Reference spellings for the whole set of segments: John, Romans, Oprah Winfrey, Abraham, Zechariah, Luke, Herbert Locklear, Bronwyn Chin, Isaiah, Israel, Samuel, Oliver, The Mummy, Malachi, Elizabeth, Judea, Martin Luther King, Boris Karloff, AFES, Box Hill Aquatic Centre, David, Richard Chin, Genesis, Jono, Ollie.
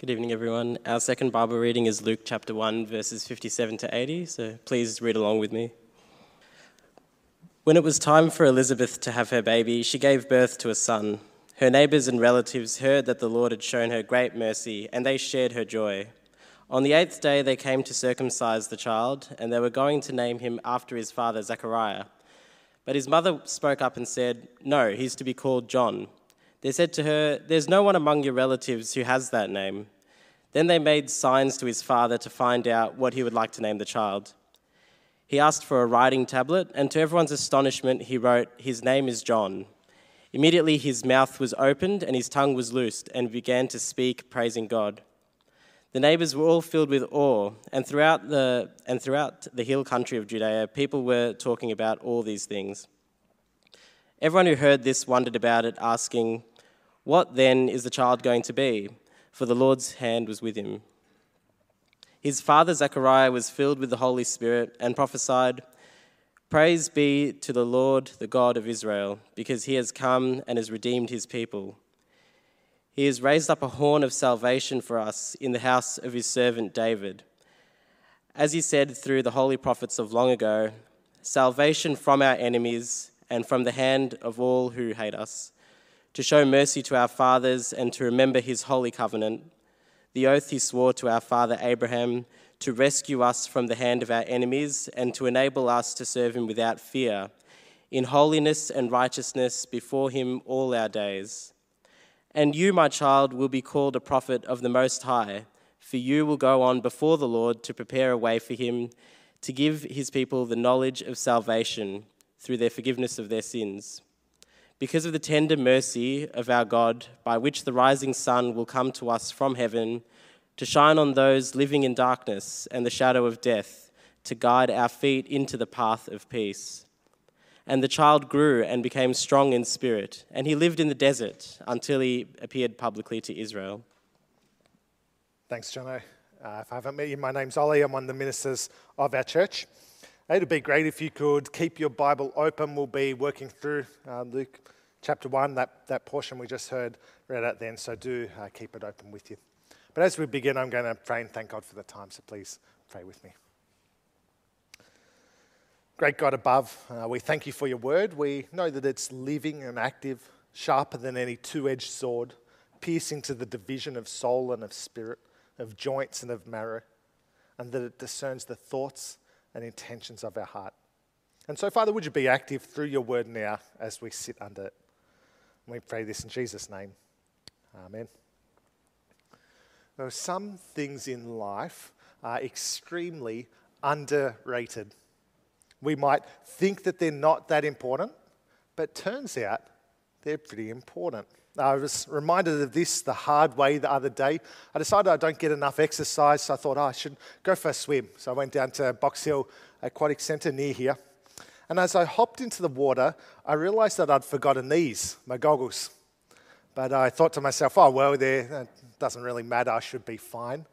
Good evening, everyone. Our second Bible reading is Luke chapter 1, verses 57 to 80, so please read along with me. When it was time for Elizabeth to have her baby, she gave birth to a son. Her neighbours and relatives heard that the Lord had shown her great mercy, and they shared her joy. On the 8th day, they came to circumcise the child, and they were going to name him after his father, Zechariah. But his mother spoke up and said, "No, he's to be called John." They said to her, "There's no one among your relatives who has that name." Then they made signs to his father to find out what he would like to name the child. He asked for a writing tablet, and to everyone's astonishment, he wrote, "His name is John." Immediately his mouth was opened and his tongue was loosed, and began to speak, praising God. The neighbours were all filled with awe, and throughout the hill country of Judea, people were talking about all these things. Everyone who heard this wondered about it, asking, "What then is the child going to be?" For the Lord's hand was with him. His father Zechariah was filled with the Holy Spirit and prophesied, "Praise be to the Lord, the God of Israel, because he has come and has redeemed his people. He has raised up a horn of salvation for us in the house of his servant David. As he said through the holy prophets of long ago, salvation from our enemies and from the hand of all who hate us, to show mercy to our fathers and to remember his holy covenant, the oath he swore to our father Abraham, to rescue us from the hand of our enemies and to enable us to serve him without fear, in holiness and righteousness before him all our days. And you, my child, will be called a prophet of the Most High, for you will go on before the Lord to prepare a way for him, to give his people the knowledge of salvation through their forgiveness of their sins. Because of the tender mercy of our God, by which the rising sun will come to us from heaven, to shine on those living in darkness and the shadow of death, to guide our feet into the path of peace." And the child grew and became strong in spirit, and he lived in the desert until he appeared publicly to Israel. Thanks, Jono. If I haven't met you, my name's Ollie. I'm one of the ministers of our church. It would be great if you could keep your Bible open. We'll be working through Luke chapter 1, that portion we just heard read out then, so do keep it open with you. But as we begin, I'm going to pray and thank God for the time, so please pray with me. Great God above, we thank you for your word. We know that it's living and active, sharper than any two-edged sword, piercing to the division of soul and of spirit, of joints and of marrow, and that it discerns the thoughts and intentions of our heart. And so, Father, would you be active through your word now as we sit under it? And we pray this in Jesus' name. Amen. There are some things in life are extremely underrated. We might think that they're not that important, but turns out they're pretty important. I was reminded of this the hard way the other day. I decided I don't get enough exercise, so I thought I should go for a swim. So I went down to Box Hill Aquatic Centre near here. And as I hopped into the water, I realised that I'd forgotten these, my goggles. But I thought to myself, oh, well, that doesn't really matter. I should be fine.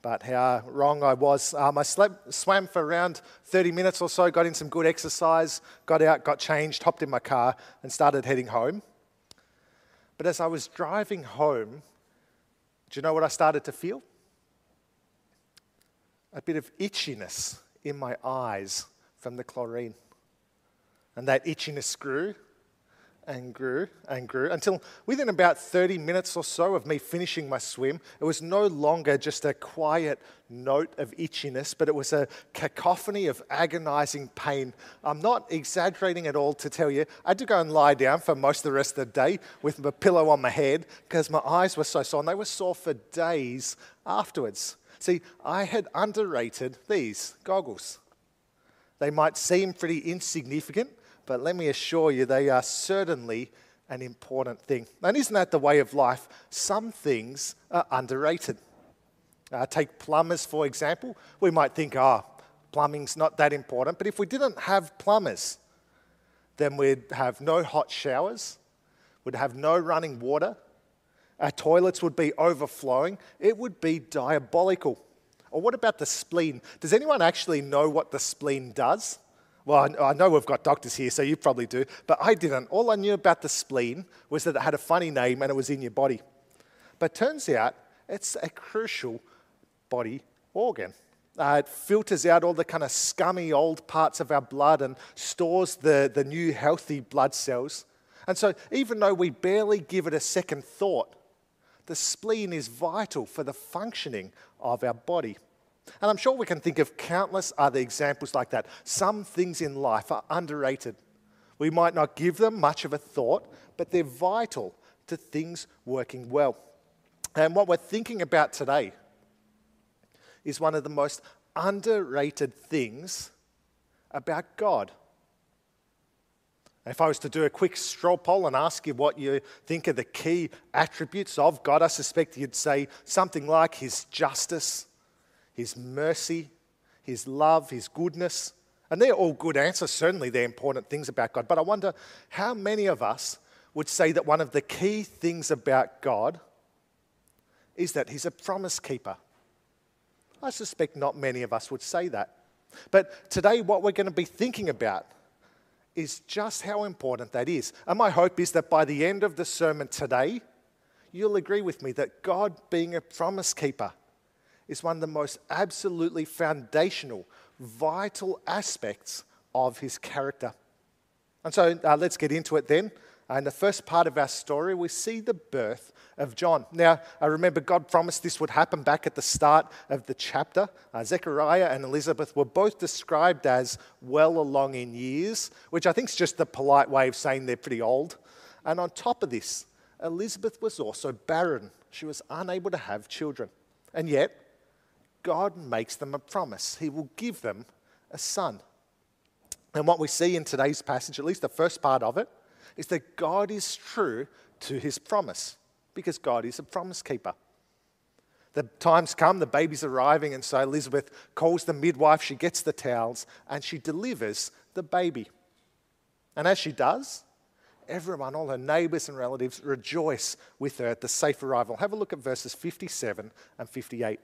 But how wrong I was. I swam for around 30 minutes or so, got in some good exercise, got out, got changed, hopped in my car and started heading home. But as I was driving home, do you know what I started to feel? A bit of itchiness in my eyes from the chlorine. And that itchiness grew and grew and grew until within about 30 minutes or so of me finishing my swim, it was no longer just a quiet note of itchiness, but it was a cacophony of agonizing pain. I'm not exaggerating at all to tell you, I had to go and lie down for most of the rest of the day with my pillow on my head because my eyes were so sore, and they were sore for days afterwards. See, I had underrated these goggles. They might seem pretty insignificant, but let me assure you, they are certainly an important thing. And isn't that the way of life? Some things are underrated. Take plumbers, for example. We might think, plumbing's not that important. But if we didn't have plumbers, then we'd have no hot showers, we'd have no running water, our toilets would be overflowing. It would be diabolical. Or what about the spleen? Does anyone actually know what the spleen does? Well, I know we've got doctors here, so you probably do, but I didn't. All I knew about the spleen was that it had a funny name and it was in your body. But turns out It's a crucial body organ. It filters out all the kind of scummy old parts of our blood and stores the new healthy blood cells. And so even though we barely give it a second thought, the spleen is vital for the functioning of our body. And I'm sure we can think of countless other examples like that. Some things in life are underrated. We might not give them much of a thought, but they're vital to things working well. And what we're thinking about today is one of the most underrated things about God. If I was to do a quick straw poll and ask you what you think are the key attributes of God, I suspect you'd say something like his justice, his mercy, his love, his goodness. And they're all good answers. Certainly they're important things about God. But I wonder how many of us would say that one of the key things about God is that he's a promise keeper. I suspect not many of us would say that. But today what we're going to be thinking about is just how important that is. And my hope is that by the end of the sermon today, you'll agree with me that God being a promise keeper is one of the most absolutely foundational, vital aspects of his character. And so let's get into it then. In the first part of our story, we see the birth of John. Now, I remember God promised this would happen back at the start of the chapter. Zechariah and Elizabeth were both described as well along in years, which I think is just the polite way of saying they're pretty old. And on top of this, Elizabeth was also barren. She was unable to have children. And yet, God makes them a promise. He will give them a son. And what we see in today's passage, at least the first part of it, is that God is true to his promise, because God is a promise keeper. The time's come, the baby's arriving, and so Elizabeth calls the midwife, she gets the towels, and she delivers the baby. And as she does, everyone, all her neighbours and relatives, rejoice with her at the safe arrival. Have a look at verses 57 and 58.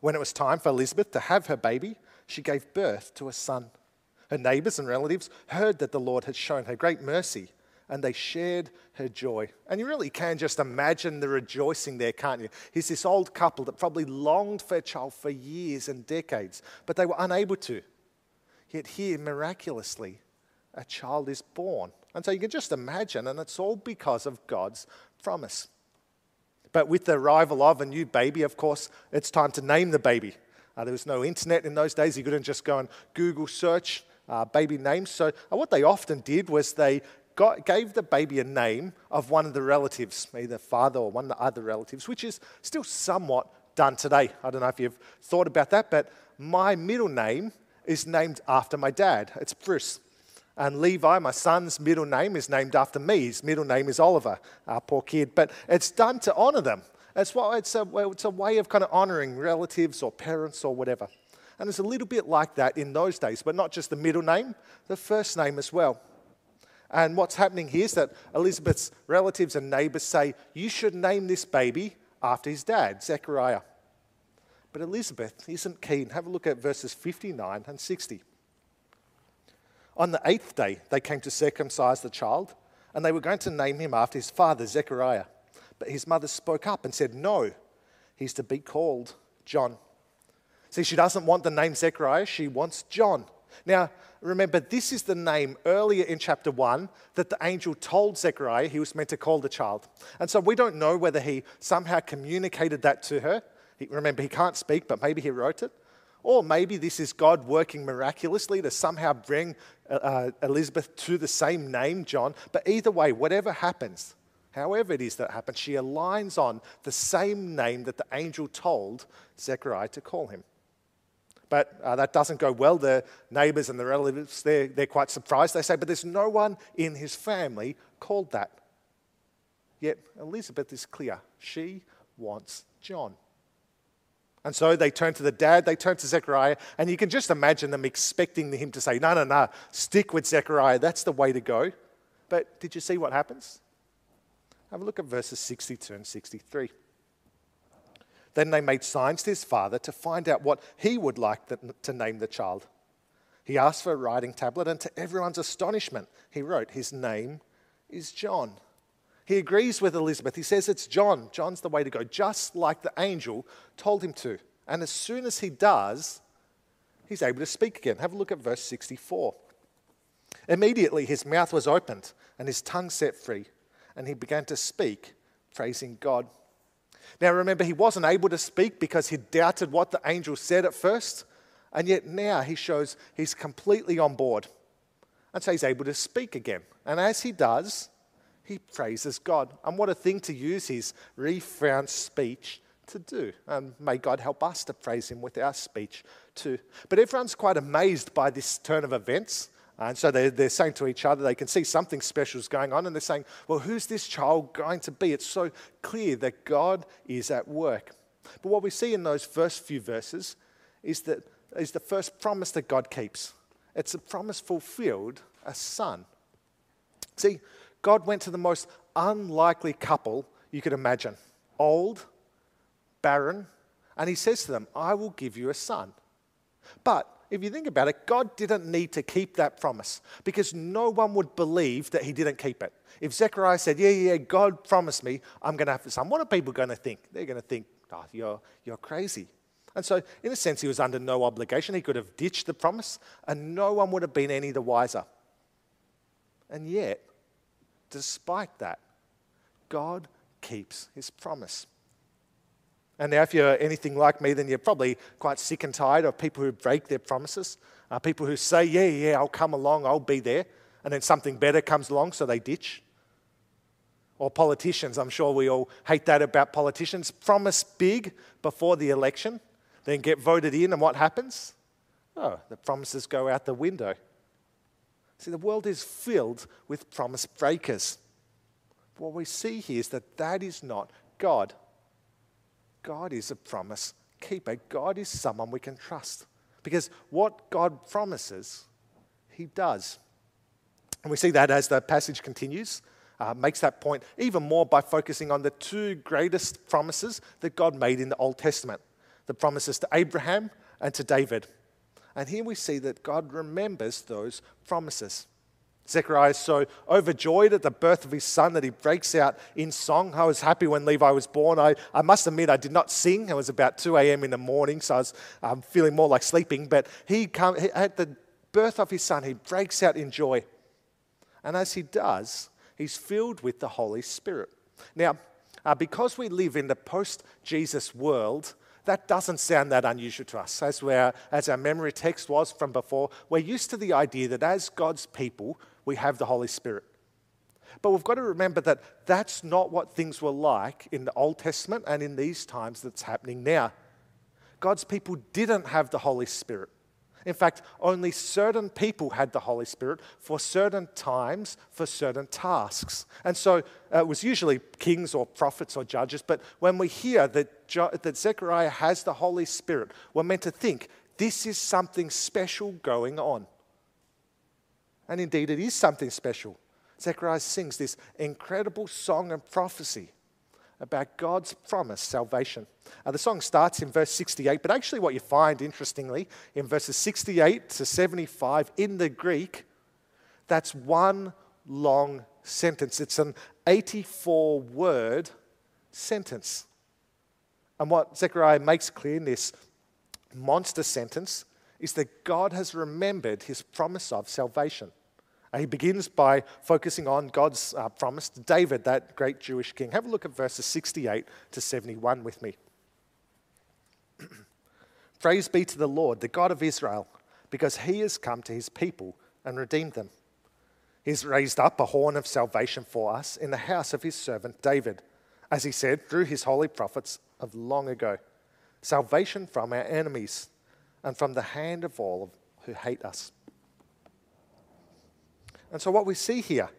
When it was time for Elizabeth to have her baby, she gave birth to a son. Her neighbours and relatives heard that the Lord had shown her great mercy, and they shared her joy. And you really can just imagine the rejoicing there, can't you? Here's this old couple that probably longed for a child for years and decades, but they were unable to. Yet here, miraculously, a child is born. And so you can just imagine, and it's all because of God's promise. But with the arrival of a new baby, of course, it's time to name the baby. There was no internet in those days. You couldn't just go and Google search baby names. So what they often did was they gave the baby a name of one of the relatives, either father or one of the other relatives, which is still somewhat done today. I don't know if you've thought about that, but my middle name is named after my dad. It's Bruce. And Levi, my son's middle name, is named after me. His middle name is Oliver, our poor kid. But it's done to honor them. It's a way of kind of honoring relatives or parents or whatever. And it's a little bit like that in those days, but not just the middle name, the first name as well. And what's happening here is that Elizabeth's relatives and neighbors say, you should name this baby after his dad, Zechariah. But Elizabeth isn't keen. Have a look at verses 59 and 60. On the 8th day, they came to circumcise the child, and they were going to name him after his father, Zechariah. But his mother spoke up and said, no, he's to be called John. See, she doesn't want the name Zechariah, she wants John. Now, remember, this is the name earlier in chapter 1 that the angel told Zechariah he was meant to call the child. And so we don't know whether he somehow communicated that to her. Remember, he can't speak, but maybe he wrote it. Or maybe this is God working miraculously to somehow bring Elizabeth to the same name, John. But either way, whatever happens, however it is that happens, she aligns on the same name that the angel told Zechariah to call him. But that doesn't go well. The neighbors and the relatives, they're quite surprised. They say, but there's no one in his family called that. Yet Elizabeth is clear. She wants John. And so they turn to the dad, they turn to Zechariah, and you can just imagine them expecting him to say, no, stick with Zechariah. That's the way to go. But did you see what happens? Have a look at verses 62 and 63. Then they made signs to his father to find out what he would like to name the child. He asked for a writing tablet, and to everyone's astonishment, he wrote, his name is John. He agrees with Elizabeth. He says it's John. John's the way to go, just like the angel told him to. And as soon as he does, he's able to speak again. Have a look at verse 64. Immediately his mouth was opened and his tongue set free, and he began to speak, praising God. Now remember, he wasn't able to speak because he doubted what the angel said at first, and yet now he shows he's completely on board. And so he's able to speak again. And as he does, he praises God. And what a thing to use his refound speech to do. And may God help us to praise him with our speech too. But everyone's quite amazed by this turn of events. And so they're saying to each other, they can see something special is going on, and they're saying, well, who's this child going to be? It's so clear that God is at work. But what we see in those first few verses is the first promise that God keeps. It's a promise fulfilled, a son. See, God went to the most unlikely couple you could imagine, old, barren, and he says to them, I will give you a son. But if you think about it, God didn't need to keep that promise because no one would believe that he didn't keep it. If Zechariah said, yeah, God promised me, I'm going to have a son, what are people going to think? They're going to think, oh, you're crazy. And so, in a sense, he was under no obligation. He could have ditched the promise and no one would have been any the wiser. And yet, despite that, God keeps his promise. And now if you're anything like me, then you're probably quite sick and tired of people who break their promises, people who say, yeah, I'll come along, I'll be there, and then something better comes along, so they ditch. Or politicians, I'm sure we all hate that about politicians, promise big before the election, then get voted in, and what happens? Oh, the promises go out the window. See, the world is filled with promise breakers. What we see here is that that is not God. God is a promise keeper. God is someone we can trust because what God promises, he does. And we see that as the passage continues, makes that point even more by focusing on the two greatest promises that God made in the Old Testament, the promises to Abraham and to David. And here we see that God remembers those promises. Zechariah is so overjoyed at the birth of his son that he breaks out in song. I was happy when Levi was born. I must admit I did not sing. It was about 2 a.m. in the morning, so I was feeling more like sleeping. But at the birth of his son, he breaks out in joy. And as he does, he's filled with the Holy Spirit. Now, because we live in the post-Jesus world, that doesn't sound that unusual to us. As our memory text was from before, we're used to the idea that as God's people, we have the Holy Spirit. But we've got to remember that that's not what things were like in the Old Testament and in these times that's happening now. God's people didn't have the Holy Spirit. In fact, only certain people had the Holy Spirit for certain times, for certain tasks. And so it was usually kings or prophets or judges. But when we hear that Zechariah has the Holy Spirit, we're meant to think this is something special going on. And indeed, it is something special. Zechariah sings this incredible song and prophecy about God's promised salvation. The song starts in verse 68, but actually what you find, interestingly, in verses 68 to 75 in the Greek, that's one long sentence. It's an 84-word sentence. And what Zechariah makes clear in this monster sentence is that God has remembered his promise of salvation. He begins by focusing on God's promise to David, that great Jewish king. Have a look at verses 68 to 71 with me. Praise be to the Lord, the God of Israel, because he has come to his people and redeemed them. He has raised up a horn of salvation for us in the house of his servant David, as he said through his holy prophets of long ago, salvation from our enemies and from the hand of all who hate us. And so what we see here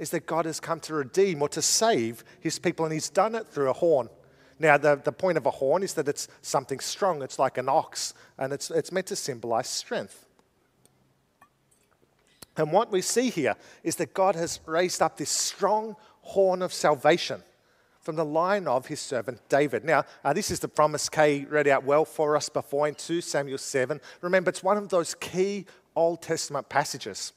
is that God has come to redeem or to save his people, and he's done it through a horn. Now, the point of a horn is that it's something strong. It's like an ox, and it's meant to symbolize strength. And what we see here is that God has raised up this strong horn of salvation from the line of his servant David. Now, this is the promise Kay read out well for us before in 2 Samuel 7. Remember, it's one of those key Old Testament passages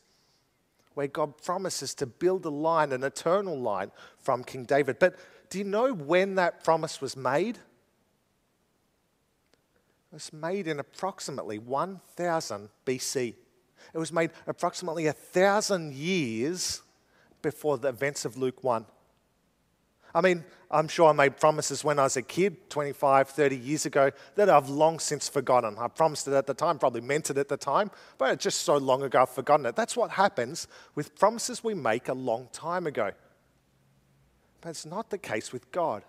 where God promises to build a line, an eternal line, from King David. But do you know when that promise was made? It was made in approximately 1000 BC. It was made approximately 1,000 years before the events of Luke 1. I mean, I'm sure I made promises when I was a kid, 25, 30 years ago, that I've long since forgotten. I promised it at the time, probably meant it at the time, but it's just so long ago I've forgotten it. That's what happens with promises we make a long time ago. But it's not the case with God.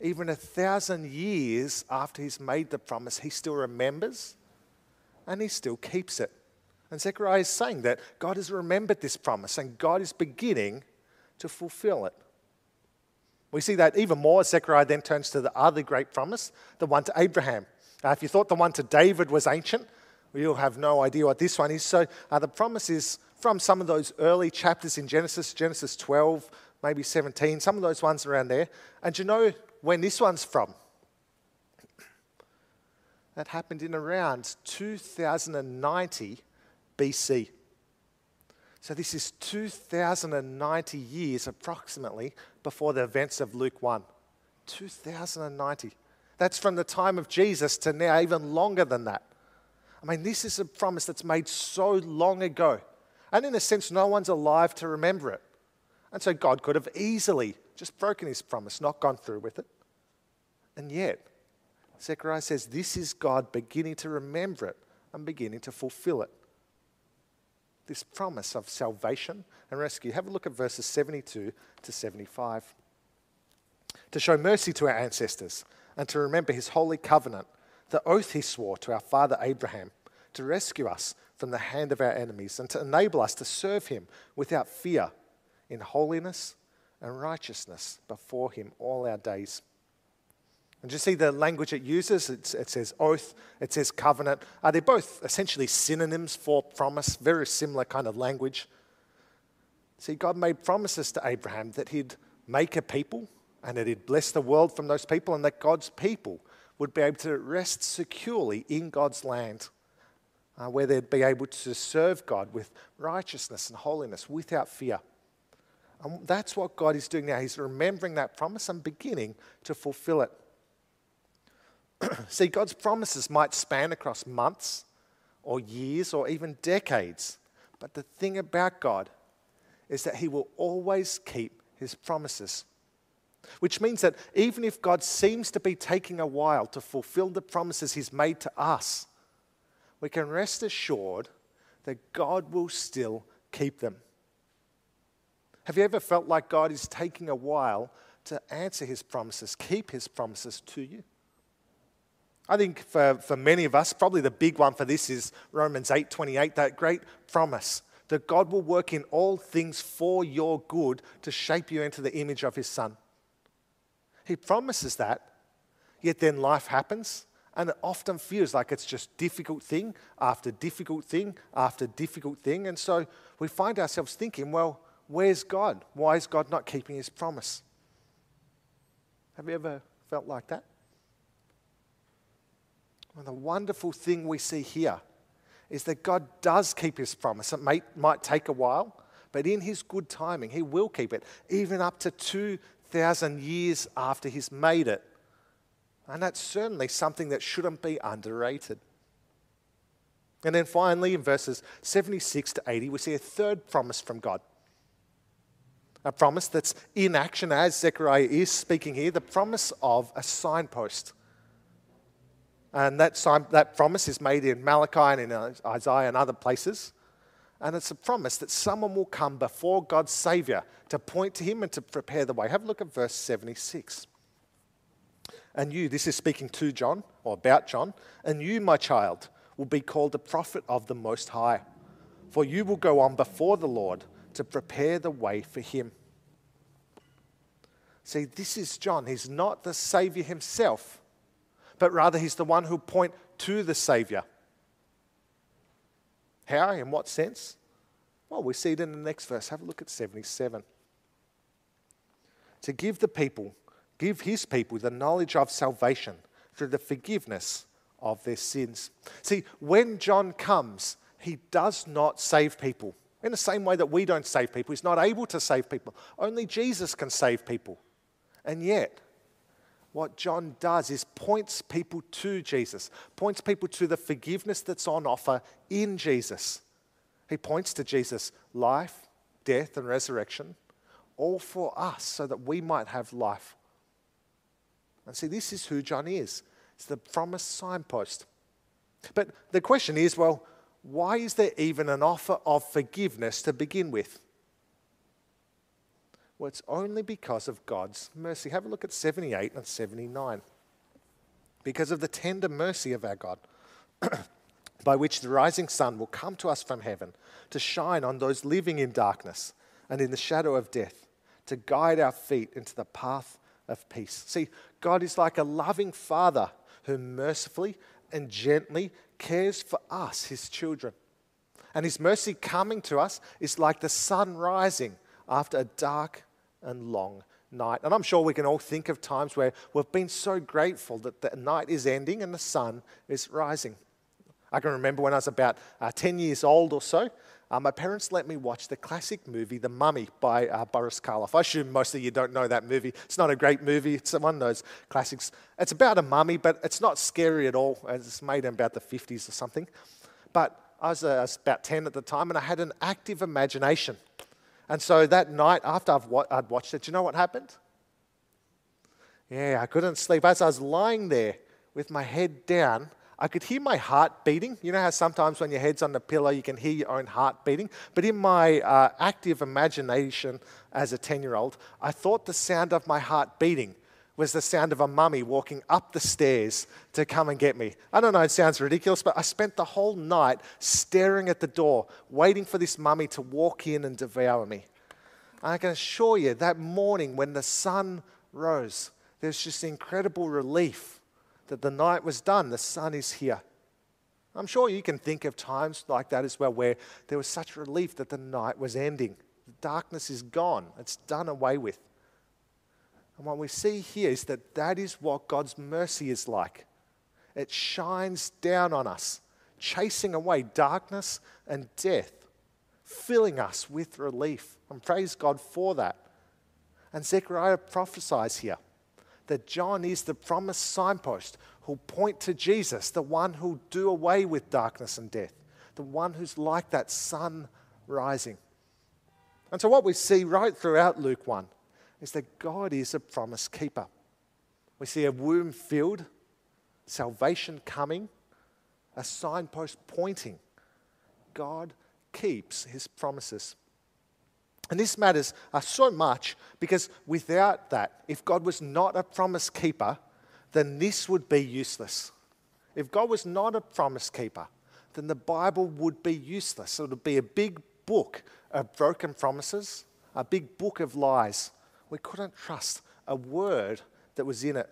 Even 1,000 years after he's made the promise, he still remembers and he still keeps it. And Zechariah is saying that God has remembered this promise and God is beginning to fulfill it. We see that even more as Zechariah then turns to the other great promise, the one to Abraham. If you thought the one to David was ancient, well, you'll have no idea what this one is. So the promise is from some of those early chapters in Genesis, Genesis 12, maybe 17, some of those ones around there. And do you know when this one's from? That happened in around 2090 BC. So this is 2090 years approximately before the events of Luke 1. 2090. That's from the time of Jesus to now, even longer than that. I mean, this is a promise that's made so long ago. And in a sense, no one's alive to remember it. And so God could have easily just broken his promise, not gone through with it. And yet, Zechariah says, this is God beginning to remember it and beginning to fulfill it. This promise of salvation and rescue. Have a look at verses 72 to 75. To show mercy to our ancestors and to remember his holy covenant, the oath he swore to our father Abraham, to rescue us from the hand of our enemies and to enable us to serve him without fear in holiness and righteousness before him all our days. And do you see the language it uses? It says oath, it says covenant. They're both essentially synonyms for promise, very similar kind of language. See, God made promises to Abraham that he'd make a people and that he'd bless the world from those people and that God's people would be able to rest securely in God's land, where they'd be able to serve God with righteousness and holiness without fear. And that's what God is doing now. He's remembering that promise and beginning to fulfill it. See, God's promises might span across months or years or even decades. But the thing about God is that he will always keep his promises. Which means that even if God seems to be taking a while to fulfill the promises he's made to us, we can rest assured that God will still keep them. Have you ever felt like God is taking a while to answer his promises, keep his promises to you? I think for many of us, probably the big one for this is Romans 8:28, that great promise that God will work in all things for your good to shape you into the image of his son. He promises that, yet then life happens, and it often feels like it's just difficult thing after difficult thing after difficult thing. And so we find ourselves thinking, well, where's God? Why is God not keeping his promise? Have you ever felt like that? Well, the wonderful thing we see here is that God does keep his promise. It might take a while, but in his good timing, he will keep it, even up to 2,000 years after he's made it. And that's certainly something that shouldn't be underrated. And then finally, in verses 76 to 80, we see a third promise from God. A promise that's in action, as Zechariah is speaking here, the promise of a signpost. And that promise is made in Malachi and in Isaiah and other places. And it's a promise that someone will come before God's Savior to point to him and to prepare the way. Have a look at verse 76. And you, this is speaking to John, or about John, and you, my child, will be called the prophet of the Most High. For you will go on before the Lord to prepare the way for him. See, this is John. He's not the Savior himself, but rather he's the one who'll point to the Savior. How? In what sense? Well, we see it in the next verse. Have a look at 77. To give his people the knowledge of salvation through the forgiveness of their sins. See, when John comes, he does not save people. In the same way that we don't save people, he's not able to save people. Only Jesus can save people. And yet, what John does is points people to Jesus, points people to the forgiveness that's on offer in Jesus. He points to Jesus' life, death, and resurrection, all for us so that we might have life. And see, this is who John is. It's the promised signpost. But the question is, well, why is there even an offer of forgiveness to begin with? Well, it's only because of God's mercy. Have a look at 78 and 79. Because of the tender mercy of our God, by which the rising sun will come to us from heaven to shine on those living in darkness and in the shadow of death, to guide our feet into the path of peace. See, God is like a loving father who mercifully and gently cares for us, his children. And his mercy coming to us is like the sun rising after a dark and long night. And I'm sure we can all think of times where we've been so grateful that the night is ending and the sun is rising. I can remember when I was about 10 years old or so, my parents let me watch the classic movie, The Mummy, by Boris Karloff. I assume most of you don't know that movie. It's not a great movie. It's one of those classics. It's about a mummy, but it's not scary at all. It's made in about the 50s or something. But I was about 10 at the time, and I had an active imagination. And so that night, after I'd watched it, do you know what happened? Yeah, I couldn't sleep. As I was lying there with my head down, I could hear my heart beating. You know how sometimes when your head's on the pillow, you can hear your own heart beating? But in my active imagination as a 10-year-old, I thought the sound of my heart beating was the sound of a mummy walking up the stairs to come and get me. I don't know, it sounds ridiculous, but I spent the whole night staring at the door, waiting for this mummy to walk in and devour me. And I can assure you, that morning when the sun rose, there's just incredible relief that the night was done, the sun is here. I'm sure you can think of times like that as well, where there was such relief that the night was ending. The darkness is gone. It's done away with. And what we see here is that that is what God's mercy is like. It shines down on us, chasing away darkness and death, filling us with relief. And praise God for that. And Zechariah prophesies here that John is the promised signpost who'll point to Jesus, the one who'll do away with darkness and death, the one who's like that sun rising. And so what we see right throughout Luke 1 is that God is a promise keeper. We see a womb filled, salvation coming, a signpost pointing. God keeps his promises. And this matters so much because without that, if God was not a promise keeper, then this would be useless. If God was not a promise keeper, then the Bible would be useless. So it would be a big book of broken promises, a big book of lies. We couldn't trust a word that was in it.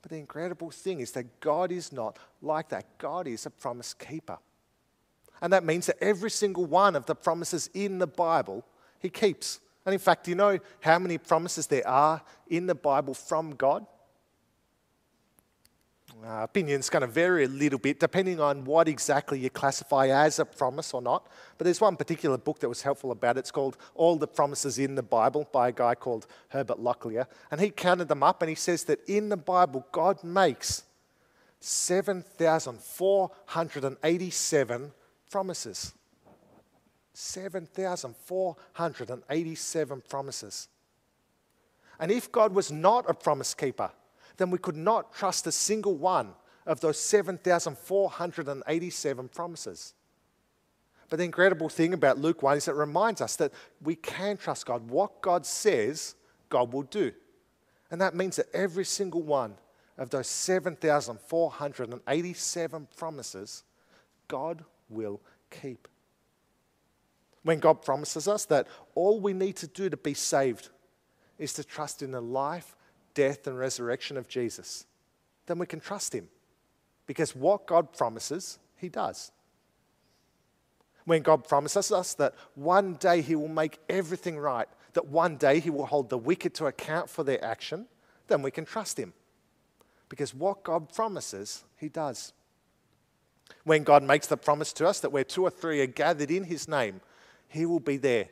But the incredible thing is that God is not like that. God is a promise keeper. And that means that every single one of the promises in the Bible, he keeps. And in fact, do you know how many promises there are in the Bible from God? Opinions kind of vary a little bit depending on what exactly you classify as a promise or not. But there's one particular book that was helpful about it. It's called All the Promises in the Bible by a guy called Herbert Locklear. And he counted them up and he says that in the Bible, God makes 7,487 promises. 7,487 promises. And if God was not a promise keeper, then we could not trust a single one of those 7,487 promises. But the incredible thing about Luke 1 is it reminds us that we can trust God. What God says, God will do. And that means that every single one of those 7,487 promises, God will keep. When God promises us that all we need to do to be saved is to trust in the life, death, and resurrection of Jesus, then we can trust him because what God promises, he does. When God promises us that one day he will make everything right, that one day he will hold the wicked to account for their action, then we can trust him because what God promises, he does. When God makes the promise to us that where two or three are gathered in his name, he will be there.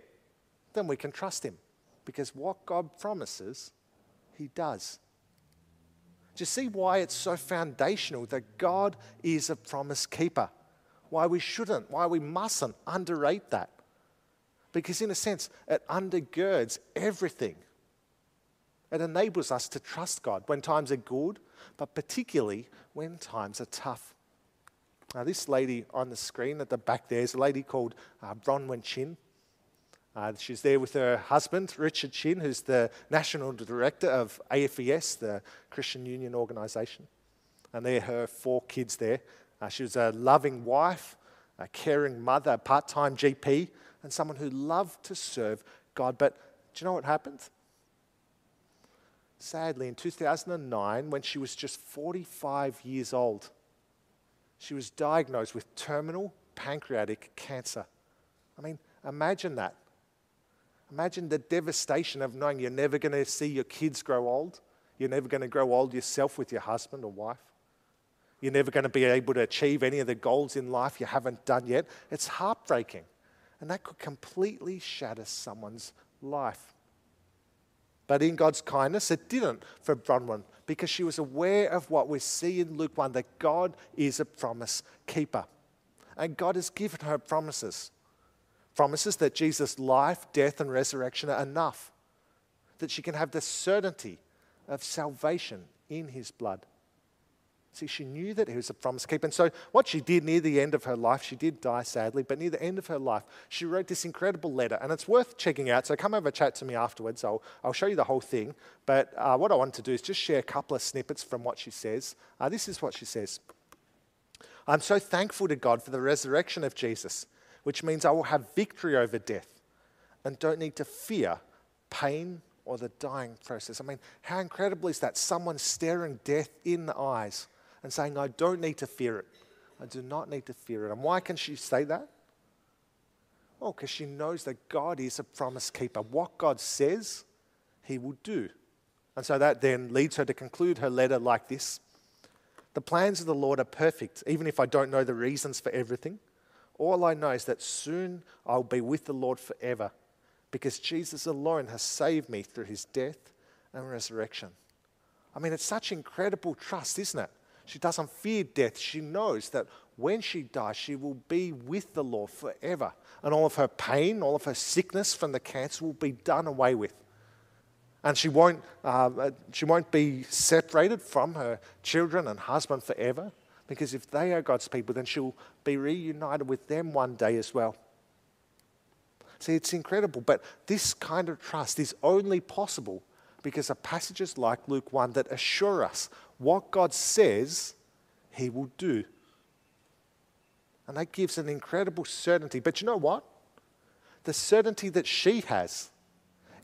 Then we can trust him, because what God promises, he does. Do you see why it's so foundational that God is a promise keeper? Why we shouldn't, why we mustn't underrate that? Because in a sense, it undergirds everything. It enables us to trust God when times are good, but particularly when times are tough. Now, this lady on the screen at the back there is a lady called Bronwyn Chin. She's there with her husband, Richard Chin, who's the National Director of AFES, the Christian Union Organisation. And they're her four kids there. She was a loving wife, a caring mother, a part-time GP, and someone who loved to serve God. But do you know what happened? Sadly, in 2009, when she was just 45 years old, she was diagnosed with terminal pancreatic cancer. I mean, imagine that. Imagine the devastation of knowing you're never going to see your kids grow old. You're never going to grow old yourself with your husband or wife. You're never going to be able to achieve any of the goals in life you haven't done yet. It's heartbreaking. And that could completely shatter someone's life. But in God's kindness, it didn't for Bronwyn, because she was aware of what we see in Luke 1, that God is a promise keeper. And God has given her promises. Promises that Jesus' life, death, and resurrection are enough. That she can have the certainty of salvation in his blood. See, she knew that he was a promise keeper. And so what she did near the end of her life, she did die sadly, but near the end of her life, she wrote this incredible letter. And it's worth checking out. So come over and chat to me afterwards. I'll show you the whole thing. But what I want to do is just share a couple of snippets from what she says. This is what she says. I'm so thankful to God for the resurrection of Jesus, which means I will have victory over death and don't need to fear pain or the dying process. I mean, how incredible is that? Someone staring death in the eyes and saying, I don't need to fear it. I do not need to fear it. And why can she say that? Oh, because she knows that God is a promise keeper. What God says, he will do. And so that then leads her to conclude her letter like this. The plans of the Lord are perfect, even if I don't know the reasons for everything. All I know is that soon I'll be with the Lord forever, because Jesus alone has saved me through his death and resurrection. I mean, it's such incredible trust, isn't it? She doesn't fear death. She knows that when she dies, she will be with the Lord forever. And all of her pain, all of her sickness from the cancer will be done away with. And she won't be separated from her children and husband forever. Because if they are God's people, then she'll be reunited with them one day as well. See, it's incredible. But this kind of trust is only possible because of passages like Luke 1 that assure us what God says, he will do. And that gives an incredible certainty. But you know what? The certainty that she has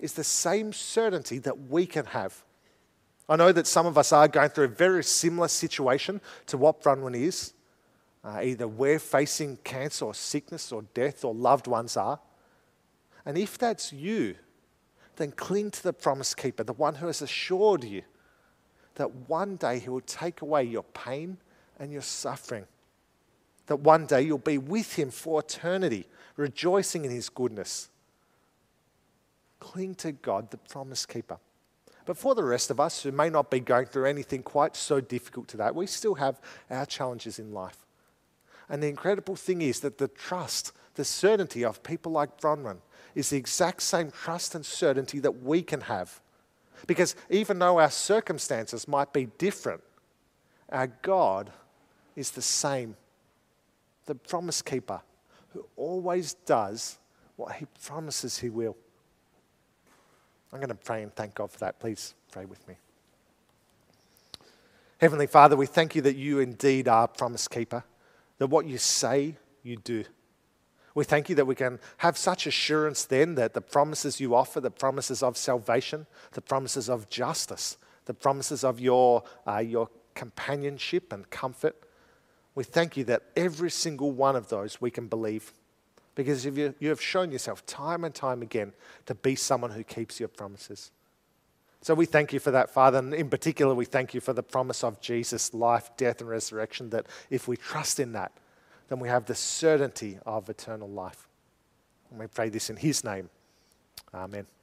is the same certainty that we can have. I know that some of us are going through a very similar situation to what Bronwyn is. Either we're facing cancer or sickness or death, or loved ones are. And if that's you, then cling to the promise keeper, the one who has assured you that one day he will take away your pain and your suffering. That one day you'll be with him for eternity, rejoicing in his goodness. Cling to God, the promise keeper. But for the rest of us who may not be going through anything quite so difficult to that, we still have our challenges in life. And the incredible thing is that the trust, the certainty of people like Bronwyn is the exact same trust and certainty that we can have. Because even though our circumstances might be different, our God is the same. The promise keeper who always does what he promises he will. I'm going to pray and thank God for that. Please pray with me. Heavenly Father, we thank you that you indeed are a promise keeper, that what you say, you do. We thank you that we can have such assurance then that the promises you offer, the promises of salvation, the promises of justice, the promises of your companionship and comfort, we thank you that every single one of those we can believe. Because you have shown yourself time and time again to be someone who keeps your promises. So we thank you for that, Father, and in particular, we thank you for the promise of Jesus' life, death, and resurrection, that if we trust in that, then we have the certainty of eternal life. And we pray this in his name. Amen.